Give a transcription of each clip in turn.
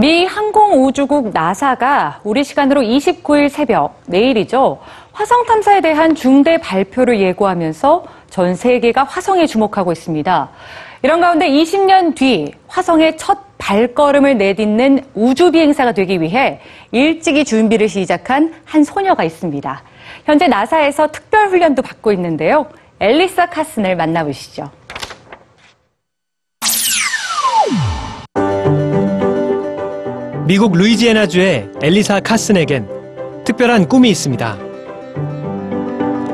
미 항공우주국 나사가 우리 시간으로 29일 새벽, 내일이죠. 화성 탐사에 대한 중대 발표를 예고하면서 전 세계가 화성에 주목하고 있습니다. 이런 가운데 20년 뒤 화성의 첫 발걸음을 내딛는 우주비행사가 되기 위해 일찍이 준비를 시작한 한 소녀가 있습니다. 현재 나사에서 특별훈련도 받고 있는데요. 앨리사 카슨을 만나보시죠. 미국 루이지애나주의 앨리사 카슨에겐 특별한 꿈이 있습니다.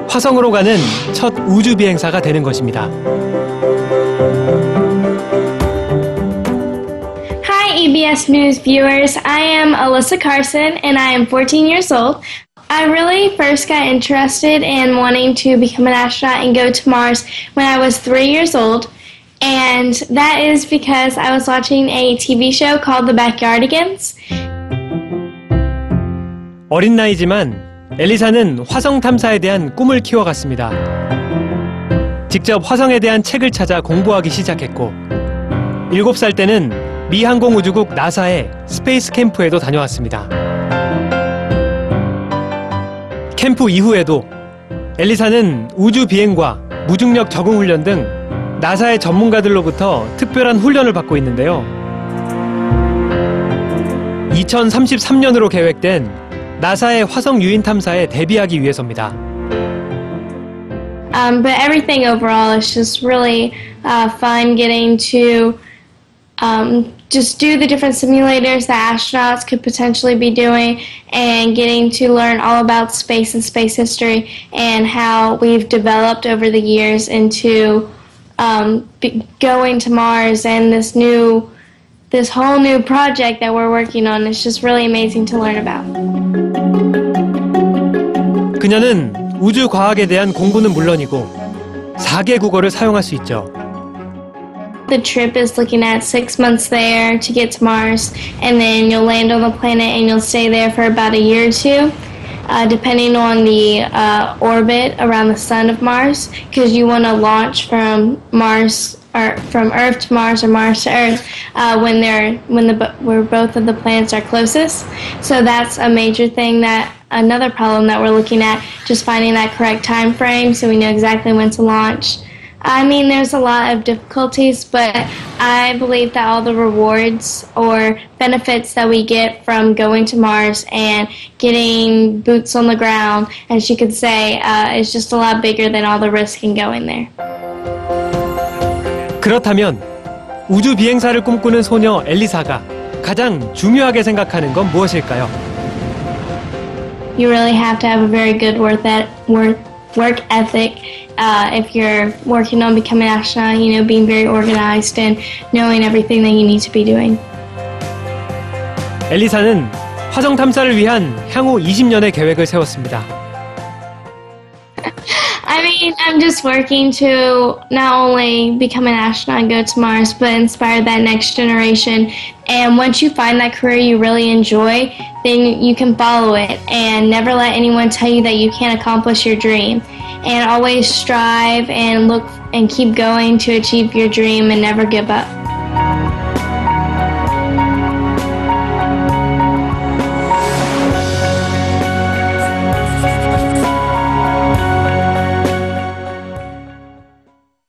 화성으로 가는 첫 우주비행사가 되는 것입니다. Hi EBS News viewers, I am Alyssa Carson and I am 14 years old. I really first got interested in wanting to become an astronaut and go to Mars when I was 3 years old. And that is because I was watching a TV show called the Backyardigans. 어린 나이지만 엘리사는 화성 탐사에 대한 꿈을 키워갔습니다. 직접 화성에 대한 책을 찾아 공부하기 시작했고 7살 때는 미 항공우주국 나사의 스페이스 캠프에도 다녀왔습니다. 캠프 이후에도 엘리사는 우주 비행과 무중력 적응 훈련 등 나사의 전문가들로부터 특별한 훈련을 받고 있는데요. 2033년으로 계획된 나사의 화성 유인 탐사에 대비하기 위해서입니다. But everything overall is just really fun getting to just do the different simulators that astronauts could potentially be doing and getting to learn all about space and space history and how we've developed over the years into going to Mars and this whole new project that we're working on. It's just really amazing to learn about. 그녀는 우주 과학에 대한 공부는 물론이고 4개 국어를 사용할 수 있죠. The trip is looking at 6 months there to get to Mars, and then you'll land on the planet and you'll stay there for about a year or two. Depending on the orbit around the sun of Mars, because you want to launch from Mars or from Earth to Mars or Mars to Earth when both of the planets are closest. So that's a major thing another problem that we're looking at, just finding that correct time frame so we know exactly when to launch. I mean, there's a lot of difficulties, but I believe that all the rewards or benefits that we get from going to Mars and getting boots on the ground, as she could say, is just a lot bigger than all the risk in going there. 그렇다면 우주 비행사를 꿈꾸는 소녀 엘리사가 가장 중요하게 생각하는 건 무엇일까요? You really have to have a very good work ethic. If you're working on becoming an astronaut, you know, being very organized and knowing everything that you need to be doing. 엘리사는 화성 탐사를 위한 향후 20년의 계획을 세웠습니다. I mean, I'm just working to not only become an astronaut and go to Mars, but inspire that next generation. And once you find that career you really enjoy, then you can follow it and never let anyone tell you that you can't accomplish your dream. And always strive and look and keep going to achieve your dream and never give up.